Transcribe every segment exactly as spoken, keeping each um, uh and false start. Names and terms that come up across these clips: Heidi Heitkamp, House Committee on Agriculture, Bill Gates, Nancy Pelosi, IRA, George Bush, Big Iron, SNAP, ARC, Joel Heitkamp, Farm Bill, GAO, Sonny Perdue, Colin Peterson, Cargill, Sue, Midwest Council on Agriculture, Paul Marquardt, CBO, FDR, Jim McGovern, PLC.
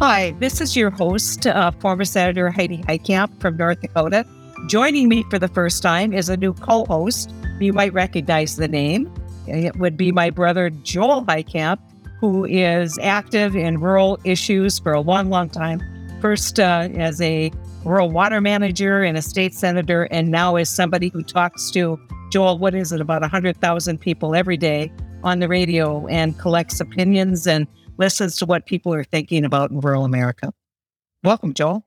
Hi, this is your host, uh, former Senator Heidi Heitkamp from North Dakota. Joining me for the first time is a new co-host. You might recognize the name. It would be my brother, Joel Heitkamp, who is active in rural issues for a long, long time. First uh, as a rural water manager and a state senator, and now as somebody who talks to, Joel, what is it, about one hundred thousand people every day on the radio and collects opinions and listens to what people are thinking about in rural America. Welcome, Joel.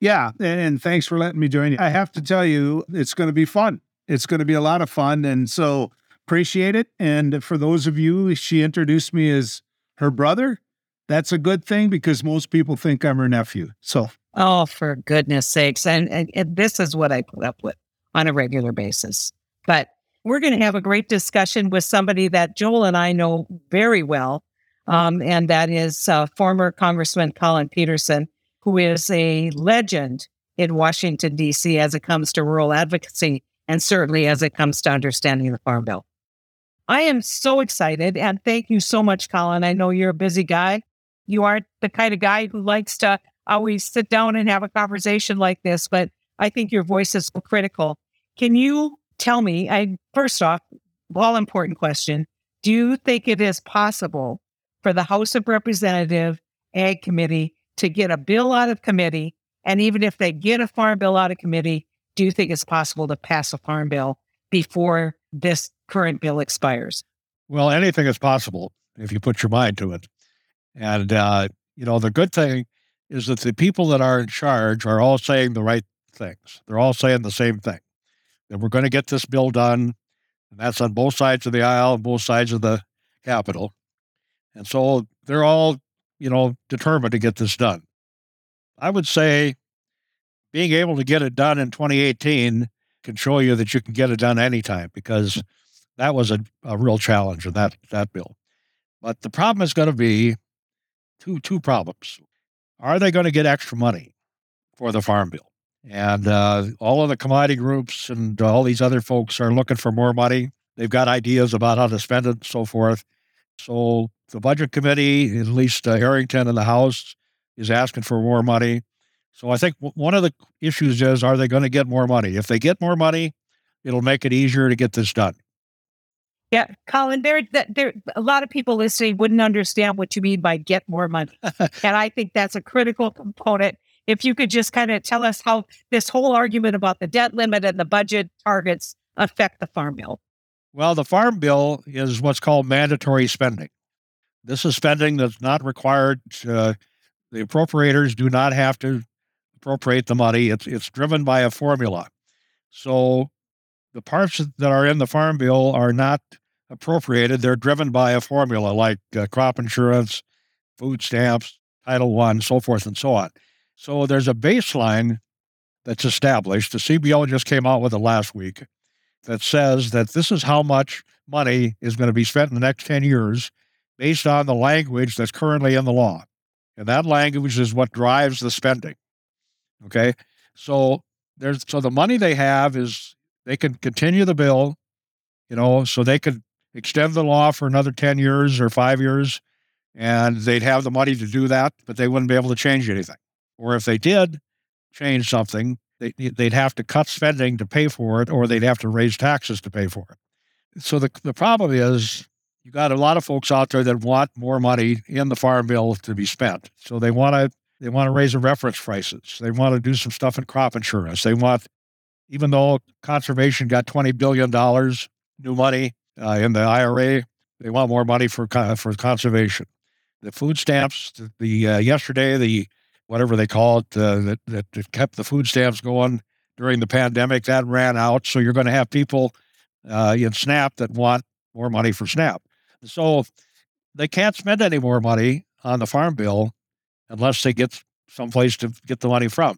Yeah, and thanks for letting me join you. I have to tell you, it's going to be fun. It's going to be a lot of fun, and so appreciate it. And for those of you, she introduced me as her brother. That's a good thing because most people think I'm her nephew. So, oh, for goodness sakes. And, and, and this is what I put up with on a regular basis. But we're going to have a great discussion with somebody that Joel and I know very well, um, and that is uh, former Congressman Colin Peterson, who is a legend in Washington, D C as it comes to rural advocacy and certainly as it comes to understanding the Farm Bill. I am so excited, and thank you so much, Colin. I know you're a busy guy. You aren't the kind of guy who likes to always sit down and have a conversation like this, but I think your voice is so critical. Can you tell me, I first off, all important question, do you think it is possible for the House of Representatives Ag Committee to get a bill out of committee? And even if they get a farm bill out of committee, do you think it's possible to pass a farm bill before this current bill expires? Well, anything is possible if you put your mind to it. And, uh, you know, the good thing is that the people that are in charge are all saying the right things. They're all saying the same thing, that we're going to get this bill done. And that's on both sides of the aisle, both sides of the Capitol. And so they're all, you know, determined to get this done. I would say being able to get it done in twenty eighteen can show you that you can get it done anytime, because that was a, a real challenge in that, that bill. But the problem is going to be Two two problems. Are they going to get extra money for the Farm Bill? And uh, all of the commodity groups and all these other folks are looking for more money. They've got ideas about how to spend it and so forth. So the Budget Committee, at least uh, Harrington in the House, is asking for more money. So I think w- one of the issues is, are they going to get more money? If they get more money, it'll make it easier to get this done. Yeah, Colin, there, there, a lot of people listening wouldn't understand what you mean by get more money. And I think that's a critical component. If you could just kind of tell us how this whole argument about the debt limit and the budget targets affect the Farm Bill. Well, the Farm Bill is what's called mandatory spending. This is spending that's not required. Uh, the appropriators do not have to appropriate the money. It's, it's driven by a formula. So the parts that are in the Farm Bill are not appropriated. They're driven by a formula like uh, crop insurance, food stamps, Title I, so forth and so on. So there's a baseline that's established. The C B O just came out with it last week that says that this is how much money is going to be spent in the next ten years based on the language that's currently in the law. And that language is what drives the spending. Okay? So there's so the money they have is, they can continue the bill, you know, so they could extend the law for another ten years or five years, and they'd have the money to do that, but they wouldn't be able to change anything. Or if they did change something, they, they'd have to cut spending to pay for it, or they'd have to raise taxes to pay for it. So the the problem is you got a lot of folks out there that want more money in the Farm Bill to be spent. So they want to they want to raise the reference prices. They want to do some stuff in crop insurance. They want Even though conservation got twenty billion dollars new money uh, in the I R A, they want more money for for conservation. The food stamps, the, the uh, yesterday, the whatever they call it, uh, that, that, that kept the food stamps going during the pandemic, that ran out. So you're going to have people uh, in SNAP that want more money for SNAP. So they can't spend any more money on the Farm Bill unless they get someplace to get the money from.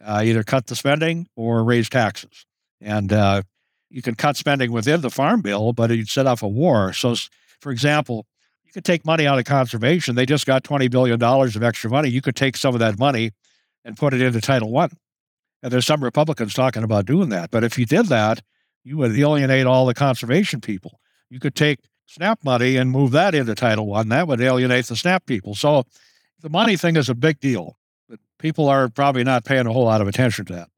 Uh, either cut the spending or raise taxes. And uh, you can cut spending within the Farm Bill, but you'd set off a war. So, for example, you could take money out of conservation. They just got twenty billion dollars of extra money. You could take some of that money and put it into Title One. And there's some Republicans talking about doing that. But if you did that, you would alienate all the conservation people. You could take SNAP money and move that into Title One. That would alienate the SNAP people. So the money thing is a big deal, but people are probably not paying a whole lot of attention to that.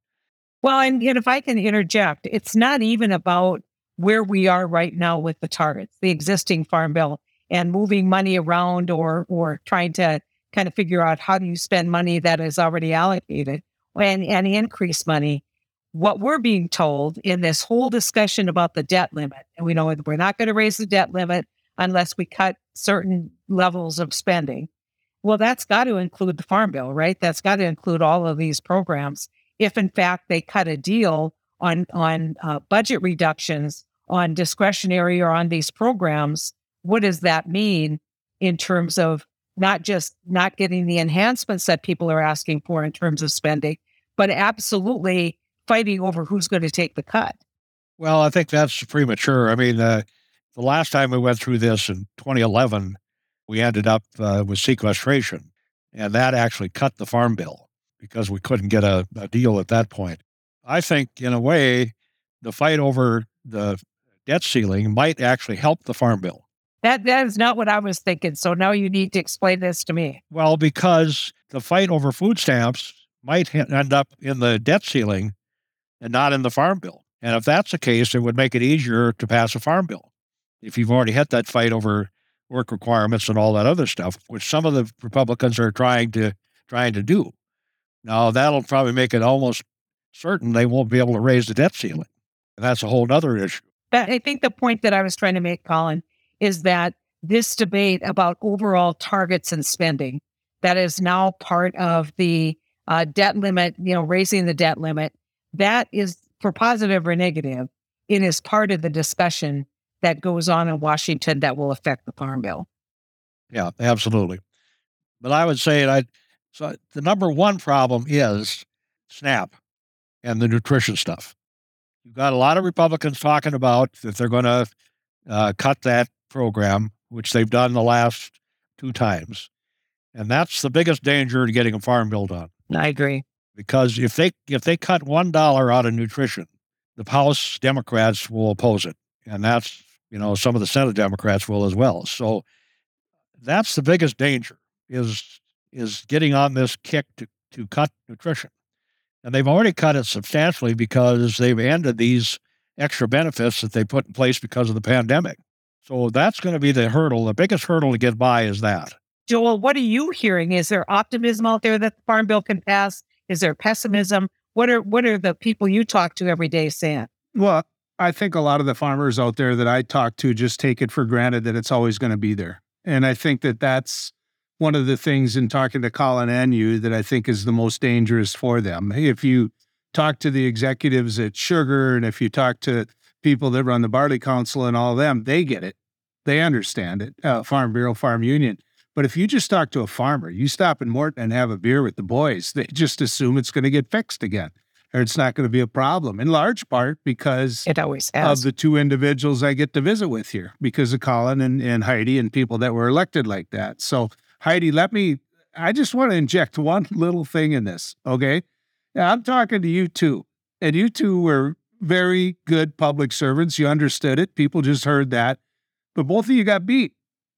Well, and, and if I can interject, it's not even about where we are right now with the targets, the existing Farm Bill, and moving money around or or trying to kind of figure out how do you spend money that is already allocated and, and increase money. What we're being told in this whole discussion about the debt limit, and we know we're not going to raise the debt limit unless we cut certain levels of spending. Well, that's got to include the Farm Bill, right? That's got to include all of these programs. If, in fact, they cut a deal on, on uh, budget reductions, on discretionary or on these programs, what does that mean in terms of not just not getting the enhancements that people are asking for in terms of spending, but absolutely fighting over who's going to take the cut? Well, I think that's premature. I mean, uh, the last time we went through this in twenty eleven, we ended up uh, with sequestration, and that actually cut the Farm Bill because we couldn't get a, a deal at that point. I think, in a way, the fight over the debt ceiling might actually help the Farm Bill. That That is not what I was thinking. So now you need to explain this to me. Well, because the fight over food stamps might end up in the debt ceiling and not in the Farm Bill. And if that's the case, it would make it easier to pass a Farm Bill if you've already had that fight over work requirements and all that other stuff, which some of the Republicans are trying to trying to do. Now, that'll probably make it almost certain they won't be able to raise the debt ceiling. And that's a whole other issue. But I think the point that I was trying to make, Colin, is that this debate about overall targets and spending that is now part of the uh, debt limit, you know, raising the debt limit, that is, for positive or negative, it is part of the discussion that goes on in Washington that will affect the Farm Bill. Yeah, absolutely. But I would say I so the number one problem is SNAP and the nutrition stuff. You've got a lot of Republicans talking about that they're going to uh, cut that program, which they've done the last two times. And that's the biggest danger to getting a Farm Bill done. I agree. Because if they if they cut one dollar out of nutrition, the House Democrats will oppose it. And that's, you know, some of the Senate Democrats will as well. So that's the biggest danger is is getting on this kick to, to cut nutrition. And they've already cut it substantially because they've ended these extra benefits that they put in place because of the pandemic. So that's going to be the hurdle. The biggest hurdle to get by is that. Joel, what are you hearing? Is there optimism out there that the Farm Bill can pass? Is there pessimism? What are what are the people you talk to every day saying? Well, I think a lot of the farmers out there that I talk to just take it for granted that it's always going to be there. And I think that that's one of the things in talking to Colin and you that I think is the most dangerous for them. If you talk to the executives at Sugar and if you talk to people that run the Barley Council and all of them, they get it. They understand it, uh, Farm Bureau, Farm Union. But if you just talk to a farmer, you stop in Morton and have a beer with the boys, they just assume it's going to get fixed again or it's not going to be a problem, in large part because it always has. Of the two individuals I get to visit with here because of Colin and, and Heidi and people that were elected like that. So Heidi, let me, I just want to inject one little thing in this, okay? Now, I'm talking to you two, and you two were very good public servants. You understood it. People just heard that. But both of you got beat.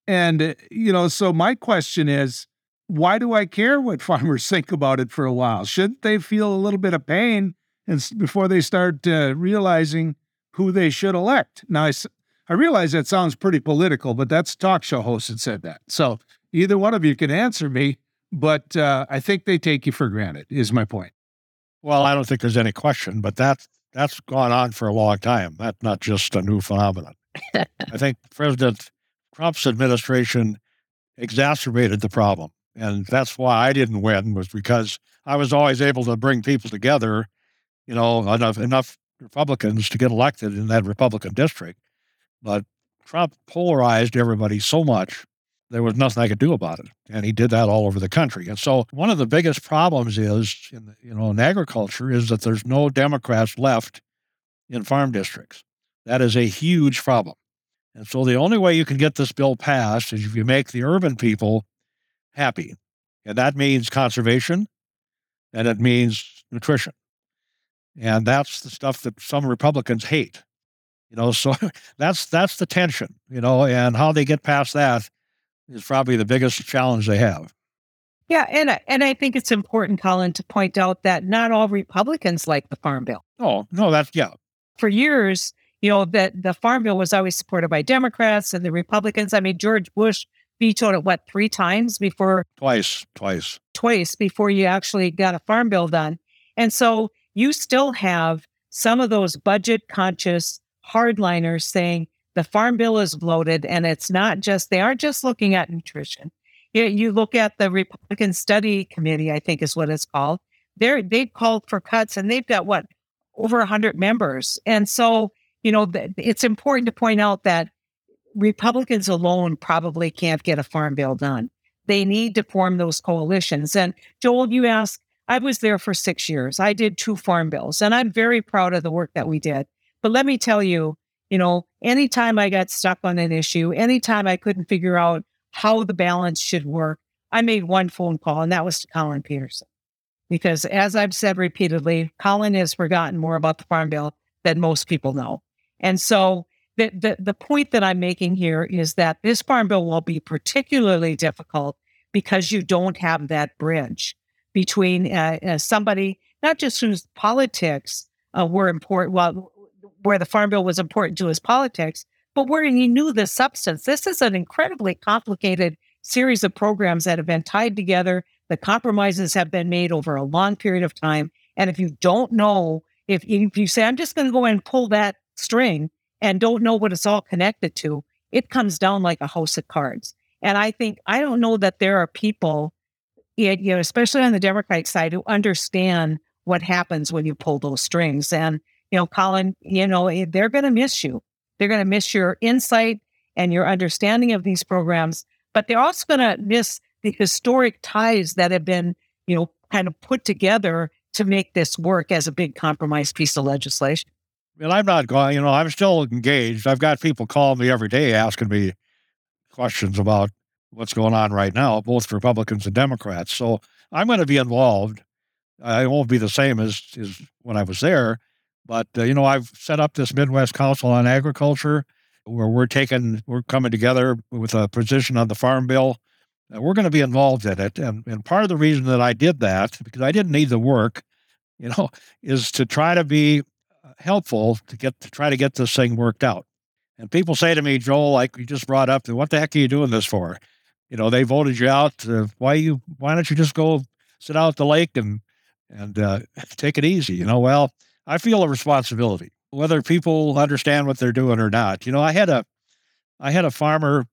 And, you know, so my question is, why do I care what farmers think about it for a while? Shouldn't they feel a little bit of pain and before they start uh, realizing who they should elect? Now, I, I realize that sounds pretty political, but that's a talk show host that said that. So either one of you can answer me, but uh, I think they take you for granted is my point. Well, I don't think there's any question, but that's That's gone on for a long time. That's not just a new phenomenon. I think President Trump's administration exacerbated the problem. And that's why I didn't win, was because I was always able to bring people together, you know, enough, enough Republicans to get elected in that Republican district. But Trump polarized everybody so much, there was nothing I could do about it. And he did that all over the country. And so one of the biggest problems is, in the, you know, in agriculture is that there's no Democrats left in farm districts. That is a huge problem. And so the only way you can get this bill passed is if you make the urban people happy. And that means conservation, and it means nutrition. And that's the stuff that some Republicans hate. You know, so that's that's the tension, you know, and how they get past that is probably the biggest challenge they have. Yeah, and, and I think it's important, Colin, to point out that not all Republicans like the Farm Bill. Oh, no, that's, yeah. For years, you know, that the Farm Bill was always supported by Democrats and the Republicans. I mean, George Bush vetoed it, what, three times before? Twice, twice. Twice before you actually got a Farm Bill done. And so you still have some of those budget-conscious hardliners saying the Farm Bill is bloated, and it's not just, they aren't just looking at nutrition. You, you look at the Republican Study Committee, I think is what it's called. They're, they've called for cuts, and they've got, what, over one hundred members. And so, you know, th- it's important to point out that Republicans alone probably can't get a Farm Bill done. They need to form those coalitions. And Joel, you asked, I was there for six years. I did two Farm Bills, and I'm very proud of the work that we did. But let me tell you, you know, anytime I got stuck on an issue, anytime I couldn't figure out how the balance should work, I made one phone call, and that was to Colin Peterson. Because as I've said repeatedly, Colin has forgotten more about the Farm Bill than most people know. And so the, the, the point that I'm making here is that this Farm Bill will be particularly difficult because you don't have that bridge between uh, uh, somebody, not just whose politics uh, were important, well, where the Farm Bill was important to his politics, but where he knew the substance. This is an incredibly complicated series of programs that have been tied together. The compromises have been made over a long period of time. And if you don't know, if, if you say, I'm just going to go and pull that string and don't know what it's all connected to, it comes down like a house of cards. And I think, I don't know that there are people, you know, especially on the Democratic side, who understand what happens when you pull those strings. And, you know, Colin, you know, they're going to miss you. They're going to miss your insight and your understanding of these programs, but they're also going to miss the historic ties that have been, you know, kind of put together to make this work as a big compromise piece of legislation. Well, I'm not going, you know, I'm still engaged. I've got people calling me every day asking me questions about what's going on right now, both Republicans and Democrats. So I'm going to be involved. I won't be the same as, as when I was there. But, uh, you know, I've set up this Midwest Council on Agriculture where we're taking, we're coming together with a position on the Farm Bill. Uh, we're going to be involved in it. And, and part of the reason that I did that, because I didn't need the work, you know, is to try to be helpful to get, to try to get this thing worked out. And people say to me, Joel, like you just brought up, what the heck are you doing this for? You know, they voted you out. Uh, why you, why don't you just go sit out at the lake and, and uh, take it easy? You know, well, I feel a responsibility, whether people understand what they're doing or not. You know, I had a, I had a farmer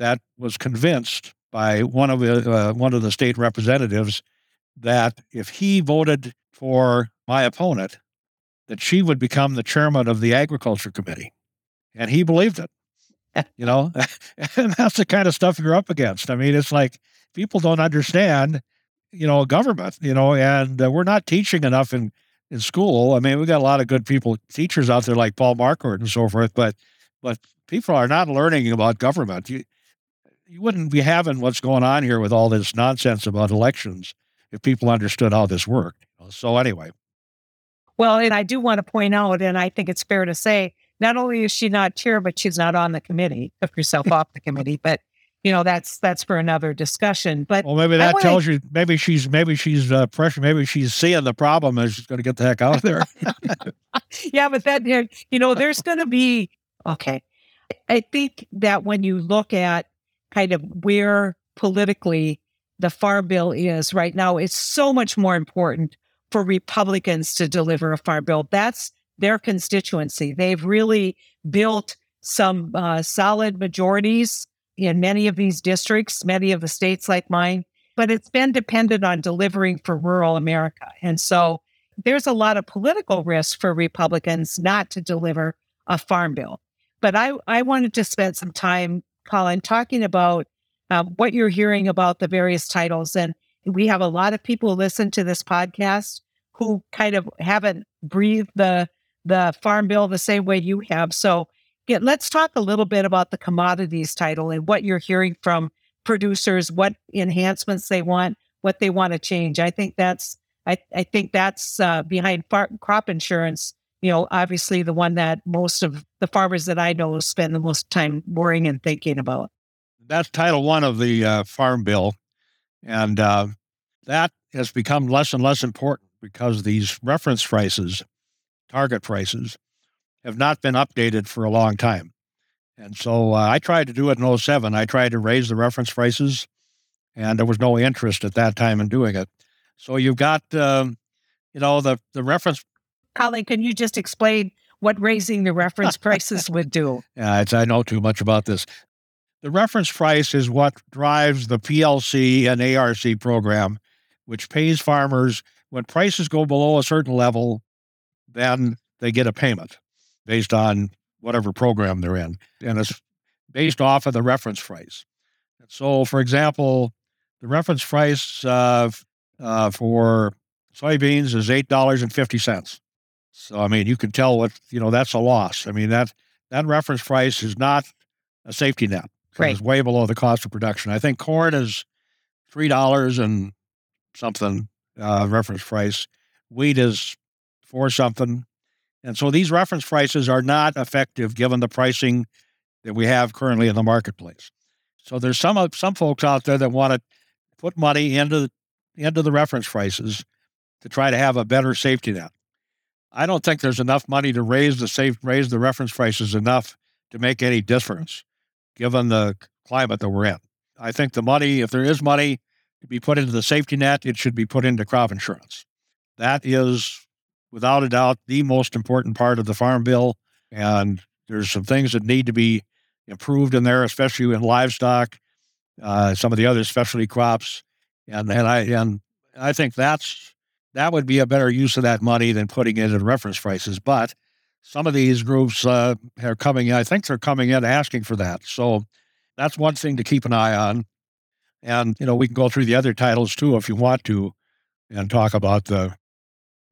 that was convinced by one of the, uh, one of the state representatives that if he voted for my opponent, that she would become the chairman of the Agriculture Committee, and he believed it. You know, and that's the kind of stuff you're up against. I mean, it's like people don't understand, you know, government. You know, and uh, we're not teaching enough in. In school, I mean, we got a lot of good people, teachers out there like Paul Marquardt and so forth, but but people are not learning about government. You you wouldn't be having what's going on here with all this nonsense about elections if people understood how this worked. So anyway. Well, and I do want to point out, and I think it's fair to say, not only is she not chair, but she's not on the committee. Took herself off the committee, but you know, that's that's for another discussion. But well, maybe that wanna... tells you maybe she's maybe she's uh, pressure. Maybe she's seeing the problem and she's going to get the heck out of there. Yeah, but that you know, there's going to be okay. I think that when you look at kind of where politically the Farm Bill is right now, it's so much more important for Republicans to deliver a Farm Bill. That's their constituency. They've really built some uh, solid majorities in many of these districts, many of the states like mine, but it's been dependent on delivering for rural America. And so there's a lot of political risk for Republicans not to deliver a Farm Bill. But I, I wanted to spend some time, Colin, talking about uh, what you're hearing about the various titles. And we have a lot of people who listen to this podcast who kind of haven't breathed the, the Farm Bill the same way you have. So let's talk a little bit about the commodities title and what you're hearing from producers, what enhancements they want, what they want to change. I think that's I, I think that's uh, behind far- crop insurance. You know, obviously the one that most of the farmers that I know spend the most time worrying and thinking about. That's Title One of the uh, Farm Bill, And uh, that has become less and less important because these reference prices, target prices, have not been updated for a long time. And so uh, I tried to do it in oh seven. I tried to raise the reference prices, and there was no interest at that time in doing it. So you've got, um, you know, the, the reference. Colin, can you just explain what raising the reference prices would do? Yeah, it's, I know too much about this. The reference price is what drives the P L C and A R C program, which pays farmers when prices go below a certain level, then they get a payment based on whatever program they're in. And it's based off of the reference price. So, for example, the reference price uh, uh, for soybeans is eight dollars and fifty cents. So, I mean, you can tell what, you know, that's a loss. I mean, that that reference price is not a safety net. Right. It's way below the cost of production. I think corn is three dollars and something uh, reference price. Wheat is four something. And so these reference prices are not effective given the pricing that we have currently in the marketplace. So there's some some folks out there that want to put money into the, into the reference prices to try to have a better safety net. I don't think there's enough money to raise the safe raise the reference prices enough to make any difference given the climate that we're in. I think the money, if there is money to be put into the safety net, it should be put into crop insurance. That is, without a doubt, the most important part of the Farm Bill. And there's some things that need to be improved in there, especially in livestock, uh, some of the other specialty crops. And and I and I think that's that would be a better use of that money than putting it in reference prices. But some of these groups uh, are coming in, I think they're coming in asking for that. So that's one thing to keep an eye on. And, you know, we can go through the other titles too, if you want to, and talk about the.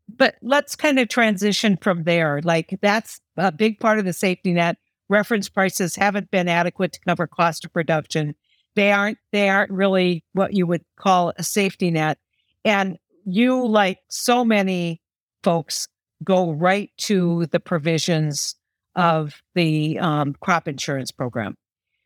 But let's kind of transition from there. Like, that's a big part of the safety net. Reference prices haven't been adequate to cover cost of production. They aren't, they aren't really what you would call a safety net. And you, like so many folks, go right to the provisions of the um, crop insurance program.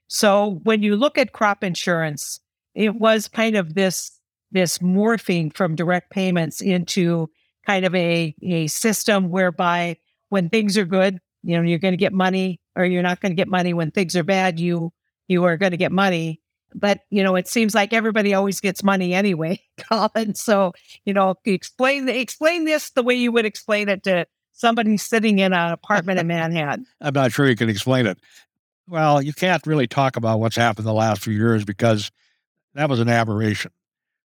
So when you look at crop insurance, it was kind of this this morphing from direct payments into kind of a, a system whereby when things are good, you know, you're going to get money, or you're not going to get money. When things are bad, you you are going to get money. But, you know, it seems like everybody always gets money anyway, Colin. So, you know, explain explain this the way you would explain it to somebody sitting in an apartment in Manhattan. I'm not sure you can explain it. Well, you can't really talk about what's happened the last few years because that was an aberration.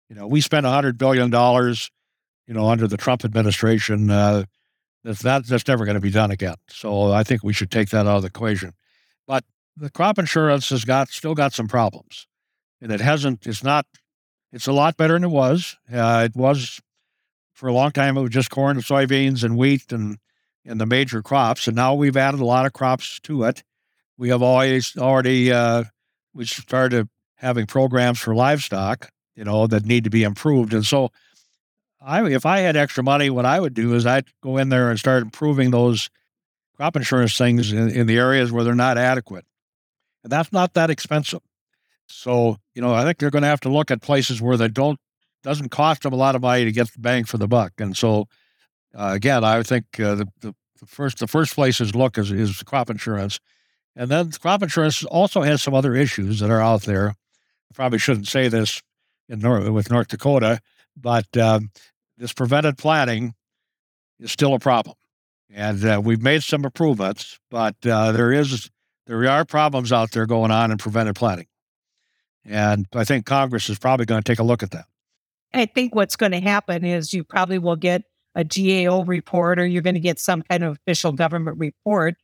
You know, we spent one hundred billion dollars, you know, under the Trump administration. Uh, That's, that, that's never going to be done again. So I think we should take that out of the equation. But the crop insurance has got still got some problems. And it hasn't, it's not, it's a lot better than it was. Uh, it was, for a long time, it was just corn and soybeans and wheat and, and the major crops. And now we've added a lot of crops to it. We have always already, uh, we started having programs for livestock, you know, that need to be improved. And so I, if I had extra money, what I would do is I'd go in there and start improving those crop insurance things in, in the areas where they're not adequate. And that's not that expensive. So, you know, I think they're going to have to look at places where they don't, doesn't cost them a lot of money to get the bang for the buck. And so, uh, again, I think uh, the, the, the first the first places look is, is crop insurance. And then crop insurance also has some other issues that are out there. I probably shouldn't say this in North, with North Dakota, but um, this prevented planting is still a problem. And uh, we've made some improvements, but uh, there is there are problems out there going on in prevented planting. And I think Congress is probably going to take a look at that. I think what's going to happen is you probably will get a G A O report, or you're going to get some kind of official government report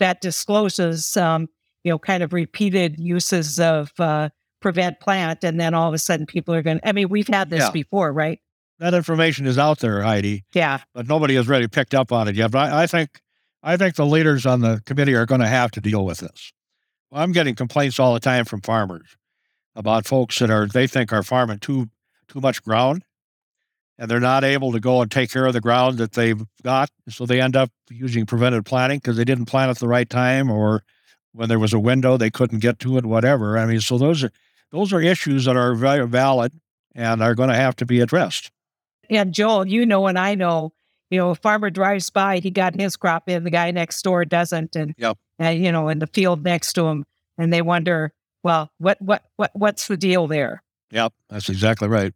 that discloses, um, you know, kind of repeated uses of uh, prevent plant. And then all of a sudden people are going to, I mean, we've had this yeah. before, right? That information is out there, Heidi. Yeah. But nobody has really picked up on it yet. But I, I think I think the leaders on the committee are going to have to deal with this. Well, I'm getting complaints all the time from farmers about folks that are they think are farming too too much ground, and they're not able to go and take care of the ground that they've got. So they end up using prevented planting because they didn't plant at the right time, or when there was a window they couldn't get to it, whatever. I mean, so those are, those are issues that are very valid. and are going to have to be addressed. And Joel, you know, and I know, you know, a farmer drives by, he got his crop in, the guy next door doesn't, and, yep. and you know, in the field next to him, and they wonder, well, what, what, what, what's the deal there? Yep, that's exactly right.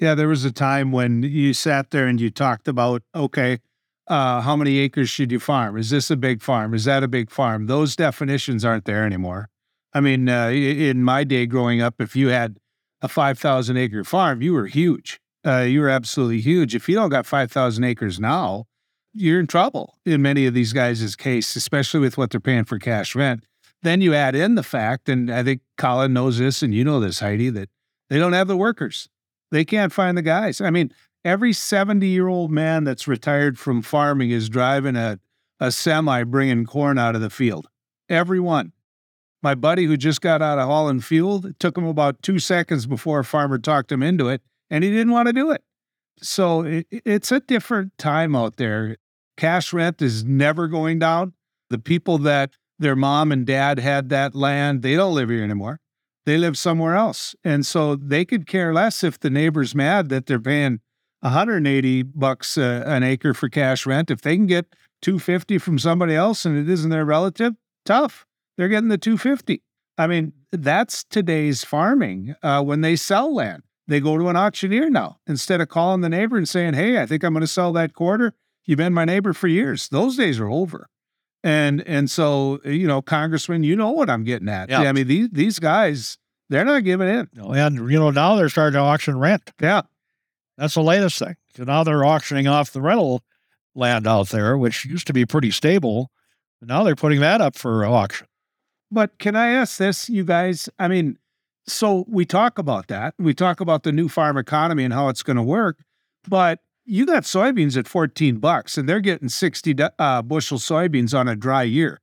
Yeah, there was a time when you sat there and you talked about, okay, uh, how many acres should you farm? Is this a big farm? Is that a big farm? Those definitions aren't there anymore. I mean, uh, in my day growing up, if you had a five thousand acre farm, you were huge. Uh, you were absolutely huge. If you don't got five thousand acres now, you're in trouble in many of these guys' case, especially with what they're paying for cash rent. Then you add in the fact, and I think Colin knows this, and you know this, Heidi, that they don't have the workers. They can't find the guys. I mean, every seventy-year-old man that's retired from farming is driving a, a semi bringing corn out of the field. Everyone. My buddy who just got out of hauling fuel, it took him about two seconds before a farmer talked him into it, and he didn't want to do it. So it, it's a different time out there. Cash rent is never going down. The people that their mom and dad had that land, they don't live here anymore. They live somewhere else. And so they could care less if the neighbor's mad that they're paying one hundred eighty bucks uh, an acre for cash rent. If they can get two hundred fifty from somebody else and it isn't their relative, tough. They're getting the two hundred fifty. I mean, that's today's farming. Uh, when they sell land, they go to an auctioneer now. Instead of calling the neighbor and saying, hey, I think I'm going to sell that quarter. You've been my neighbor for years. Those days are over. And and so, you know, Congressman, you know what I'm getting at. Yeah. I mean, these these guys, they're not giving in. And, you know, now they're starting to auction rent. Yeah. That's the latest thing. So now they're auctioning off the rental land out there, which used to be pretty stable. Now they're putting that up for auction. But can I ask this, you guys? I mean, so we talk about that. We talk about the new farm economy and how it's going to work. But you got soybeans at fourteen bucks, and they're getting sixty bushel soybeans on a dry year.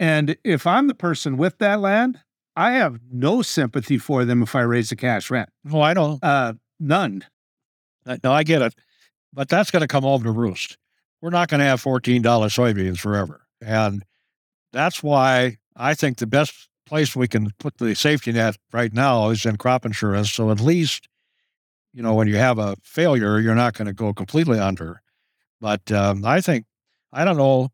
And if I'm the person with that land, I have no sympathy for them if I raise the cash rent. Oh, I don't. Uh, none. No, I get it. But that's going to come home to roost. We're not going to have fourteen dollar soybeans forever. And that's why I think the best place we can put the safety net right now is in crop insurance. So at least, you know, when you have a failure, you're not going to go completely under. But um, I think, I don't know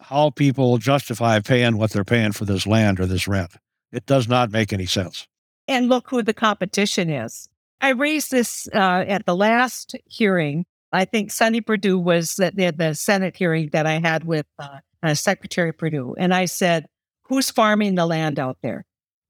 how people justify paying what they're paying for this land or this rent. It does not make any sense. And look who the competition is. I raised this uh, at the last hearing. I think Sonny Perdue was at the, the Senate hearing that I had with uh, uh, Secretary Perdue. And I said, who's farming the land out there?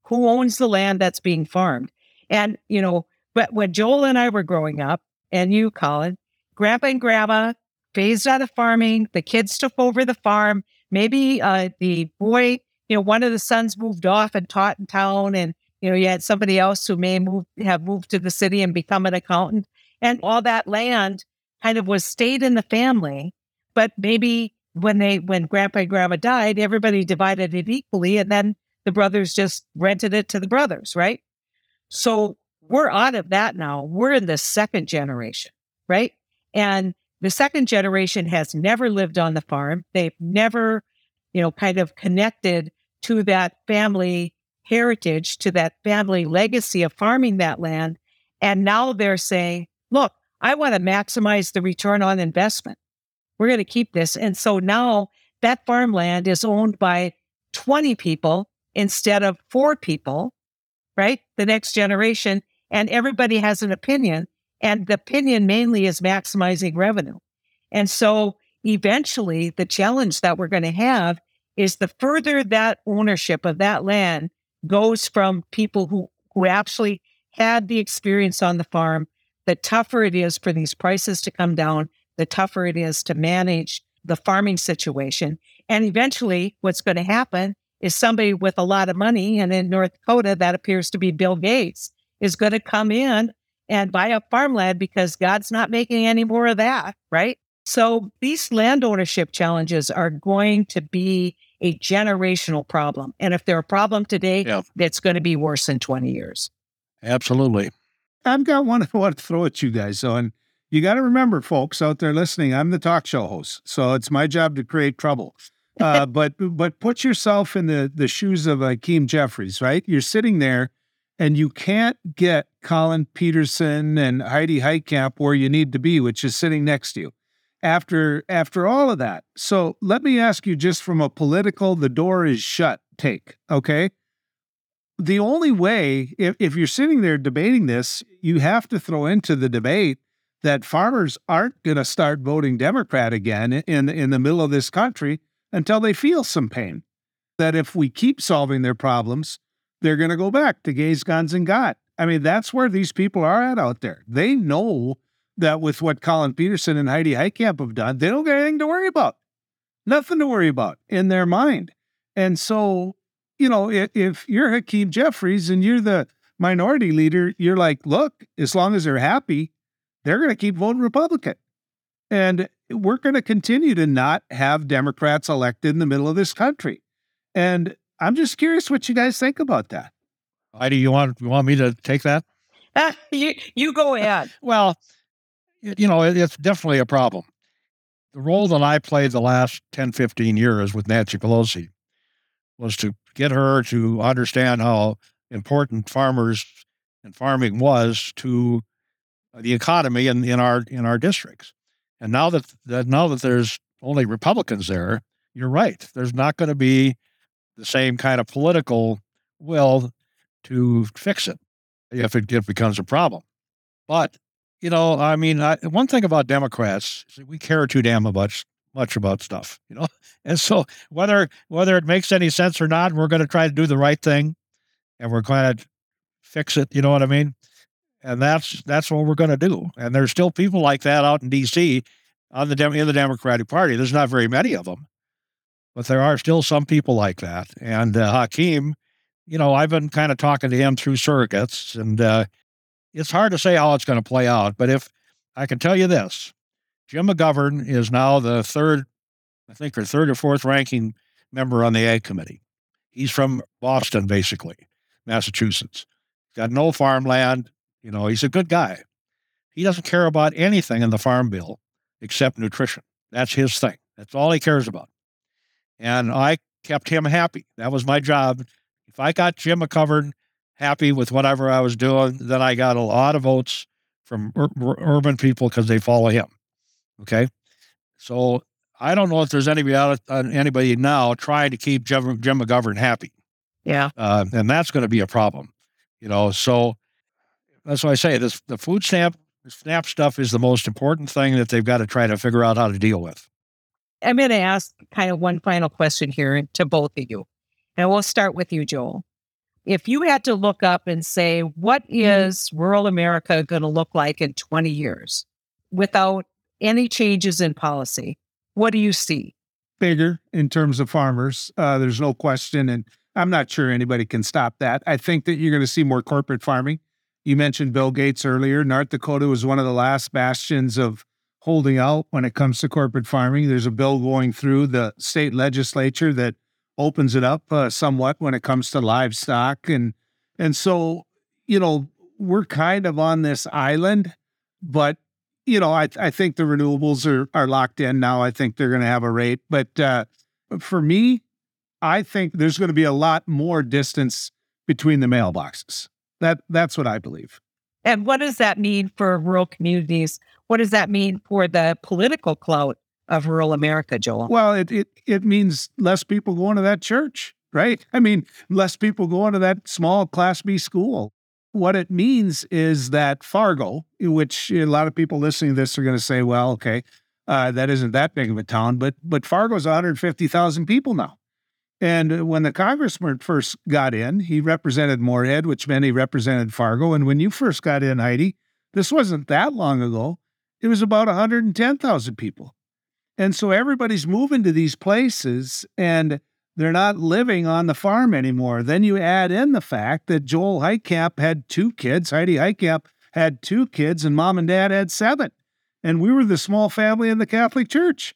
Who owns the land that's being farmed? And, you know, but when Joel and I were growing up, and you, Colin, grandpa and grandma phased out of farming, the kids took over the farm. Maybe uh, the boy, you know, one of the sons moved off and taught in town. And, you know, you had somebody else who may move, have moved to the city and become an accountant. And all that land kind of was stayed in the family. But maybe when they, when grandpa and grandma died, everybody divided it equally. And then the brothers just rented it to the brothers, right? So we're out of that now. We're in the second generation, right? And the second generation has never lived on the farm. They've never, you know, kind of connected to that family heritage, to that family legacy of farming that land. And now they're saying, look, I want to maximize the return on investment. We're going to keep this. And so now that farmland is owned by twenty people instead of four people, right? The next generation. And everybody has an opinion, and the opinion mainly is maximizing revenue. And so eventually the challenge that we're going to have is the further that ownership of that land goes from people who, who actually had the experience on the farm, the tougher it is for these prices to come down, the tougher it is to manage the farming situation. And eventually what's going to happen is somebody with a lot of money, and in North Dakota, that appears to be Bill Gates, is going to come in and buy up farmland because God's not making any more of that, right? So these land ownership challenges are going to be a generational problem. And if they're a problem today, yeah. It's going to be worse in twenty years. Absolutely. I've got one I want to throw at you guys. So, and you got to remember, folks out there listening, I'm the talk show host. So it's my job to create trouble. Uh, but but put yourself in the, the shoes of Hakeem Jeffries, right? You're sitting there, and you can't get Colin Peterson and Heidi Heitkamp where you need to be, which is sitting next to you after, after all of that. So let me ask you just from a political, the door is shut take, okay? The only way, if, if you're sitting there debating this, you have to throw into the debate that farmers aren't going to start voting Democrat again in, in the middle of this country until they feel some pain. That if we keep solving their problems, they're going to go back to gays, guns, and God. I mean, that's where these people are at out there. They know that with what Colin Peterson and Heidi Heitkamp have done, they don't got anything to worry about. Nothing to worry about in their mind. And so, you know, if, if you're Hakeem Jeffries and you're the minority leader, you're like, look, as long as they're happy, they're going to keep voting Republican. And we're going to continue to not have Democrats elected in the middle of this country. And I'm just curious what you guys think about that. Heidi, you want you want me to take that? you, you go ahead. Well, you know, it, it's definitely a problem. The role that I played the last ten, fifteen years with Nancy Pelosi was to get her to understand how important farmers and farming was to the economy in, in our in our districts. And now that, that now that there's only Republicans there, you're right. There's not going to be the same kind of political will to fix it if it, it becomes a problem. But, you know, I mean, I, one thing about Democrats is we care too damn much much about stuff, you know? And so whether whether it makes any sense or not, we're going to try to do the right thing and we're going to fix it, you know what I mean? And that's that's what we're going to do. And there's still people like that out in D C on the in the Democratic Party. There's not very many of them, but there are still some people like that. And uh, Hakeem, you know, I've been kind of talking to him through surrogates, and uh, it's hard to say how it's going to play out. But if I can tell you this, Jim McGovern is now the third, I think, or third or fourth ranking member on the Ag Committee. He's from Boston, basically, Massachusetts. Got no farmland. You know, he's a good guy. He doesn't care about anything in the Farm Bill except nutrition. That's his thing. That's all he cares about. And I kept him happy. That was my job. If I got Jim McGovern happy with whatever I was doing, then I got a lot of votes from ur- ur- urban people because they follow him. Okay? So I don't know if there's anybody out, uh, anybody now trying to keep Jim, Jim McGovern happy. Yeah. Uh, and that's going to be a problem. You know, so that's why I say this, the food stamp, the SNAP stuff is the most important thing that they've got to try to figure out how to deal with. I'm going to ask kind of one final question here to both of you. And we'll start with you, Joel. If you had to look up and say, what is rural America going to look like in twenty years without any changes in policy? What do you see? Bigger in terms of farmers. Uh, there's no question. And I'm not sure anybody can stop that. I think that you're going to see more corporate farming. You mentioned Bill Gates earlier. North Dakota was one of the last bastions of holding out when it comes to corporate farming. There's a bill going through the state legislature that opens it up uh, somewhat when it comes to livestock. And and so, you know, we're kind of on this island, but, you know, I, I think the renewables are, are locked in now. I think they're going to have a rate. But uh, for me, I think there's going to be a lot more distance between the mailboxes. That that's what I believe. And what does that mean for rural communities? What does that mean for the political clout of rural America, Joel? Well, it it, it means less people going to that church, right? I mean, less people going to that small Class B school. What it means is that Fargo, which a lot of people listening to this are going to say, well, okay, uh, that isn't that big of a town, but but Fargo's one hundred fifty thousand people now. And when the congressman first got in, he represented Moorhead, which meant he represented Fargo. And when you first got in, Heidi, this wasn't that long ago. It was about one hundred ten thousand people. And so everybody's moving to these places and they're not living on the farm anymore. Then you add in the fact that Joel Heitkamp had two kids, Heidi Heitkamp had two kids, and mom and dad had seven. And we were the small family in the Catholic Church.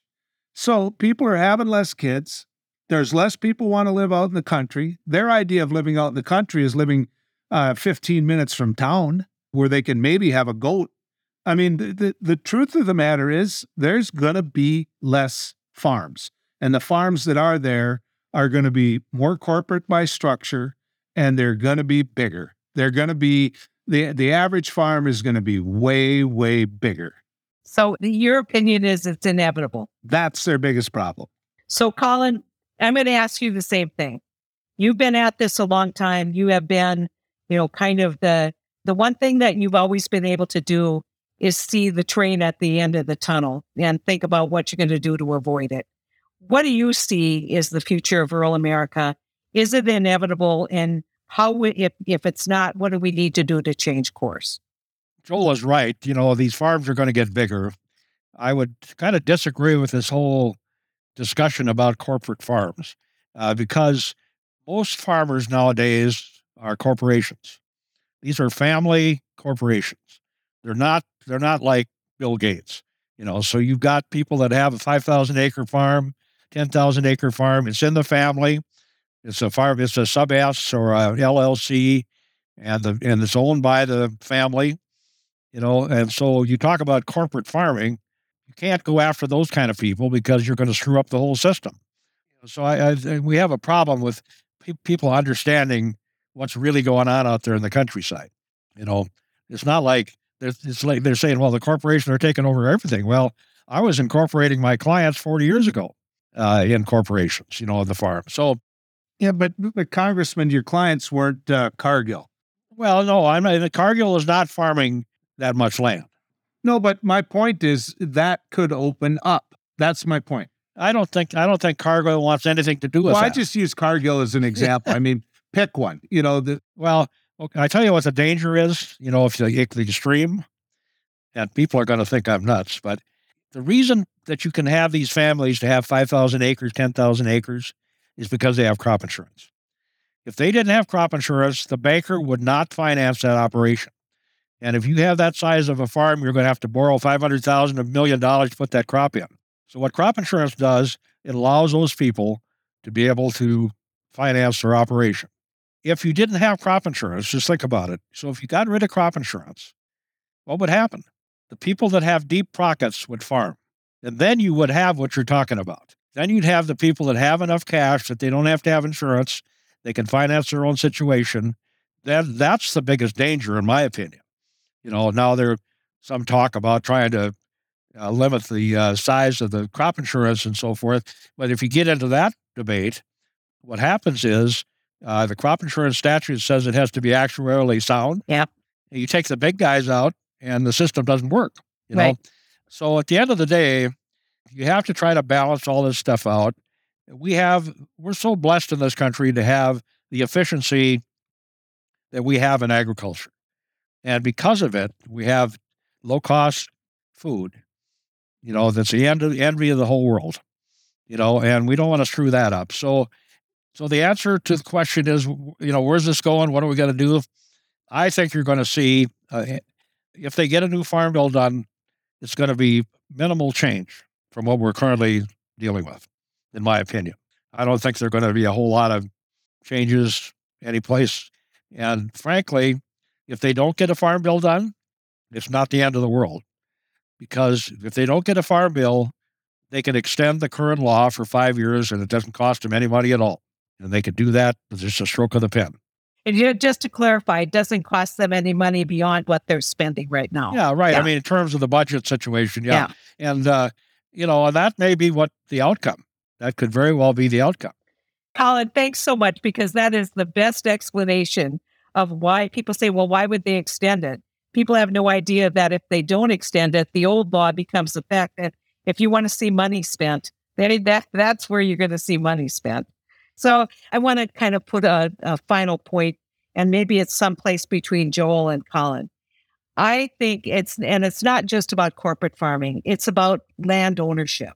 So people are having less kids. There's less people want to live out in the country. Their idea of living out in the country is living uh, fifteen minutes from town where they can maybe have a goat. I mean, the, the, the truth of the matter is there's going to be less farms. And the farms that are there are going to be more corporate by structure, and they're going to be bigger. They're going to be the the average farm is going to be way, way bigger. So your opinion is it's inevitable. That's their biggest problem. So Colin, I'm going to ask you the same thing. You've been at this a long time. You have been, you know, kind of the the one thing that you've always been able to do is see the train at the end of the tunnel and think about what you're going to do to avoid it. What do you see is the future of rural America? Is it inevitable? And how, if, if it's not, what do we need to do to change course? Joel is right. You know, these farms are going to get bigger. I would kind of disagree with this whole discussion about corporate farms uh, because most farmers nowadays are corporations. These are family corporations. They're not, they're not like Bill Gates, you know, so you've got people that have a five thousand acre farm, ten thousand acre farm. It's in the family. It's a farm, it's a sub-S or a L L C and the, and it's owned by the family, you know, and so you talk about corporate farming, you can't go after those kind of people because you're going to screw up the whole system. So I, I we have a problem with pe- people understanding what's really going on out there in the countryside. You know, it's not like, It's like they're saying, well, the corporations are taking over everything. Well, I was incorporating my clients forty years ago uh, in corporations, you know, on the farm. So, yeah, but, but Congressman, your clients weren't uh, Cargill. Well, no, I'm not. Cargill is not farming that much land. No, but my point is that could open up. That's my point. I don't think I don't think Cargill wants anything to do with well, that. Well, I just use Cargill as an example. I mean, pick one. You know, the well. Okay, I tell you what the danger is, you know, if you hit the extreme, and people are going to think I'm nuts, but the reason that you can have these families to have five thousand acres, ten thousand acres, is because they have crop insurance. If they didn't have crop insurance, the banker would not finance that operation. And if you have that size of a farm, you're going to have to borrow five hundred thousand dollars, a million dollars to put that crop in. So what crop insurance does, it allows those people to be able to finance their operation. If you didn't have crop insurance, just think about it. So if you got rid of crop insurance, what would happen? The people that have deep pockets would farm. And then you would have what you're talking about. Then you'd have the people that have enough cash that they don't have to have insurance. They can finance their own situation. Then that's the biggest danger, in my opinion. You know, now there's some talk about trying to uh, limit the uh, size of the crop insurance and so forth. But if you get into that debate, what happens is, Uh, the crop insurance statute says it has to be actuarially sound. Yeah. You take the big guys out and the system doesn't work, you know? Right. So at the end of the day, you have to try to balance all this stuff out. We have, we're so blessed in this country to have the efficiency that we have in agriculture. And because of it, we have low cost food, you know, that's the end of the envy of the whole world, you know, and we don't want to screw that up. So So the answer to the question is, you know, where's this going? What are we going to do? I think you're going to see, uh, if they get a new farm bill done, it's going to be minimal change from what we're currently dealing with, in my opinion. I don't think there are going to be a whole lot of changes any place. And frankly, if they don't get a farm bill done, it's not the end of the world. Because if they don't get a farm bill, they can extend the current law for five years and it doesn't cost them any money at all. And they could do that with just a stroke of the pen. And just to clarify, it doesn't cost them any money beyond what they're spending right now. Yeah, right. Yeah. I mean, in terms of the budget situation, yeah. yeah. And, uh, you know, that may be what the outcome. That could very well be the outcome. Colin, thanks so much, because that is the best explanation of why people say, well, why would they extend it? People have no idea that if they don't extend it, the old law becomes the fact that if you want to see money spent, that, that that's where you're going to see money spent. So I want to kind of put a, a final point, and maybe it's someplace between Joel and Colin. I think it's, and it's not just about corporate farming. It's about land ownership.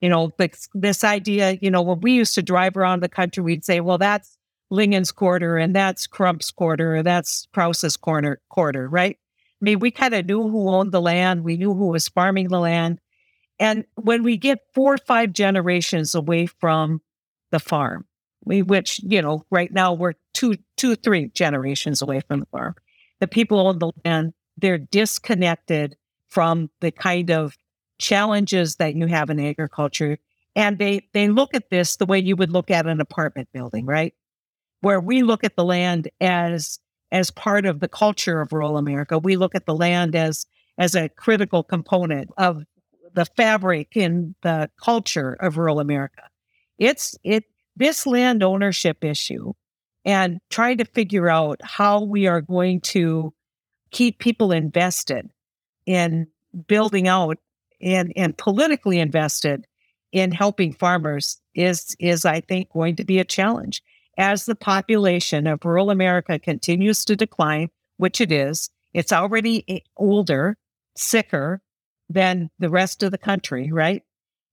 You know, this, this idea, you know, when we used to drive around the country, we'd say, well, that's Lingen's Quarter, and that's Crump's Quarter, or that's Krause's corner, Quarter, right? I mean, we kind of knew who owned the land. We knew who was farming the land. And when we get four or five generations away from the farm, We, which, you know, right now we're two, two, three generations away from the farm. The people on the land, they're disconnected from the kind of challenges that you have in agriculture. And they, they look at this the way you would look at an apartment building, right? Where we look at the land as as part of the culture of rural America. We look at the land as as a critical component of the fabric in the culture of rural America. It's it this land ownership issue and trying to figure out how we are going to keep people invested in building out and, and politically invested in helping farmers is, is, I think, going to be a challenge. As the population of rural America continues to decline, which it is, it's already older, sicker than the rest of the country, right?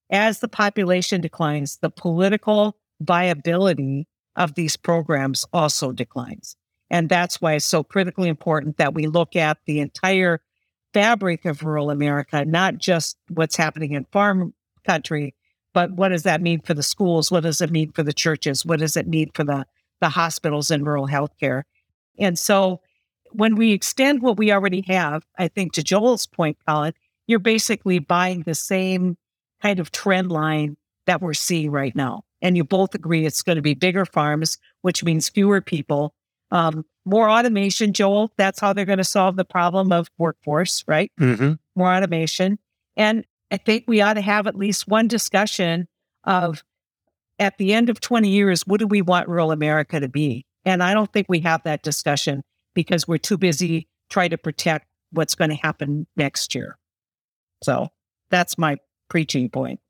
As the population declines, the political viability of these programs also declines. And that's why it's so critically important that we look at the entire fabric of rural America, not just what's happening in farm country, but what does that mean for the schools? What does it mean for the churches? What does it mean for the, the hospitals and rural healthcare? And so when we extend what we already have, I think to Joel's point, Colin, you're basically buying the same kind of trend line that we're seeing right now. And you both agree it's going to be bigger farms, which means fewer people, um, more automation, Joel. That's how they're going to solve the problem of workforce, right? Mm-hmm. More automation. And I think we ought to have at least one discussion of, at the end of twenty years, what do we want rural America to be? And I don't think we have that discussion because we're too busy trying to protect what's going to happen next year. So that's my preaching point.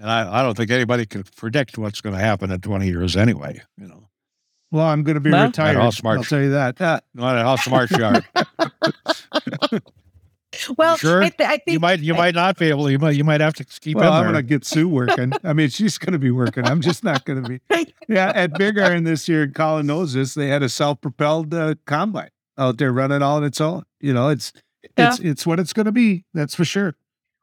And I, I don't think anybody can predict what's going to happen in twenty years anyway, you know. Well, I'm going to be well, retired. Not smart, I'll tell you that. Uh, not at how smart you are. Well, sure? I, th- I think you might you I, might not be able. You might you might have to keep. Well, I'm going to get Sue working. I mean, she's going to be working. I'm just not going to be. Yeah, at Big Iron this year, Colin knows this. They had a self-propelled uh, combine out there running all on its own. You know, it's yeah. it's it's what it's going to be. That's for sure.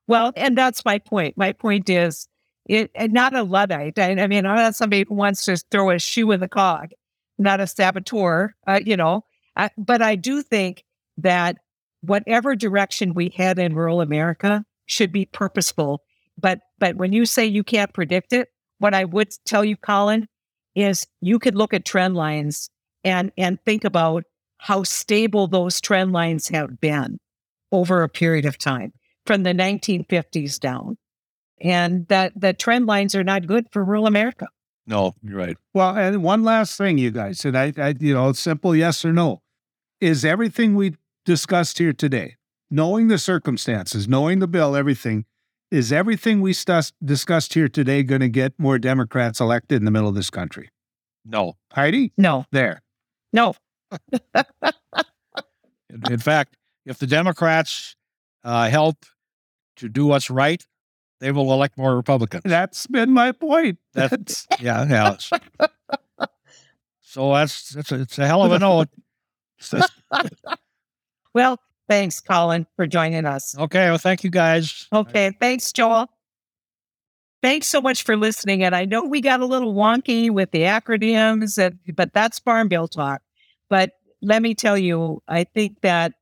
Well, and that's my point. My point is, it and not a Luddite. I, I mean, I'm not somebody who wants to throw a shoe in the cog. Not a saboteur. Uh, you know, I, but I do think that whatever direction we head in rural America should be purposeful. But but when you say you can't predict it, what I would tell you, Colin, is you could look at trend lines and, and think about how stable those trend lines have been over a period of time from the nineteen fifties down. And that the trend lines are not good for rural America. No, you're right. Well, and one last thing, you guys, and I, I you know, simple yes or no, is everything we discussed here today, knowing the circumstances, knowing the bill, everything, is everything we st- discussed here today going to get more Democrats elected in the middle of this country? No. Heidi? No. There. No. in, in fact, if the Democrats uh, help to do what's right, they will elect more Republicans. That's been my point. That's yeah, yeah. So that's that's a, it's a hell of a note. Well, thanks, Colin, for joining us. Okay, well, thank you guys. Okay, thanks, Joel. Thanks so much for listening. And I know we got a little wonky with the acronyms, and, but that's Farm Bill talk. But let me tell you, I think that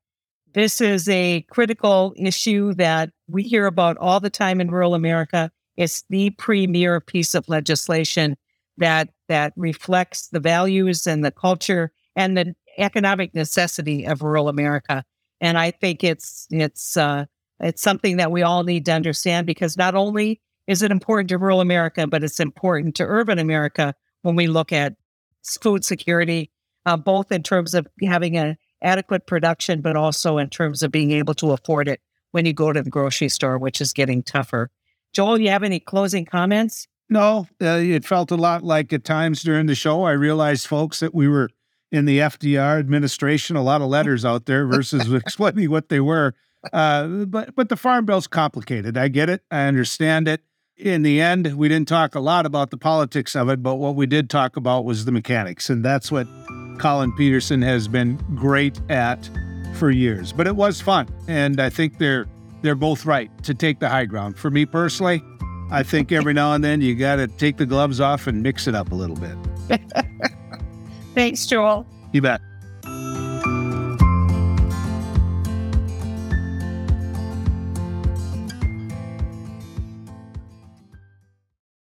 this is a critical issue that we hear about all the time in rural America. It's the premier piece of legislation that that reflects the values and the culture and the economic necessity of rural America. And I think it's it's uh, it's something that we all need to understand, because not only is it important to rural America, but it's important to urban America when we look at food security, uh, both in terms of having an adequate production, but also in terms of being able to afford it when you go to the grocery store, which is getting tougher. Joel, you have any closing comments? No, uh, it felt a lot like at times during the show, I realized, folks, that we were in the F D R administration, a lot of letters out there versus explaining what they were. Uh, but but the Farm Bill's complicated. I get it. I understand it. In the end, we didn't talk a lot about the politics of it, but what we did talk about was the mechanics. And that's what Colin Peterson has been great at for years. But it was fun. And I think they're they're both right to take the high ground. For me personally, I think every now and then you got to take the gloves off and mix it up a little bit. Thanks, Joel. You bet.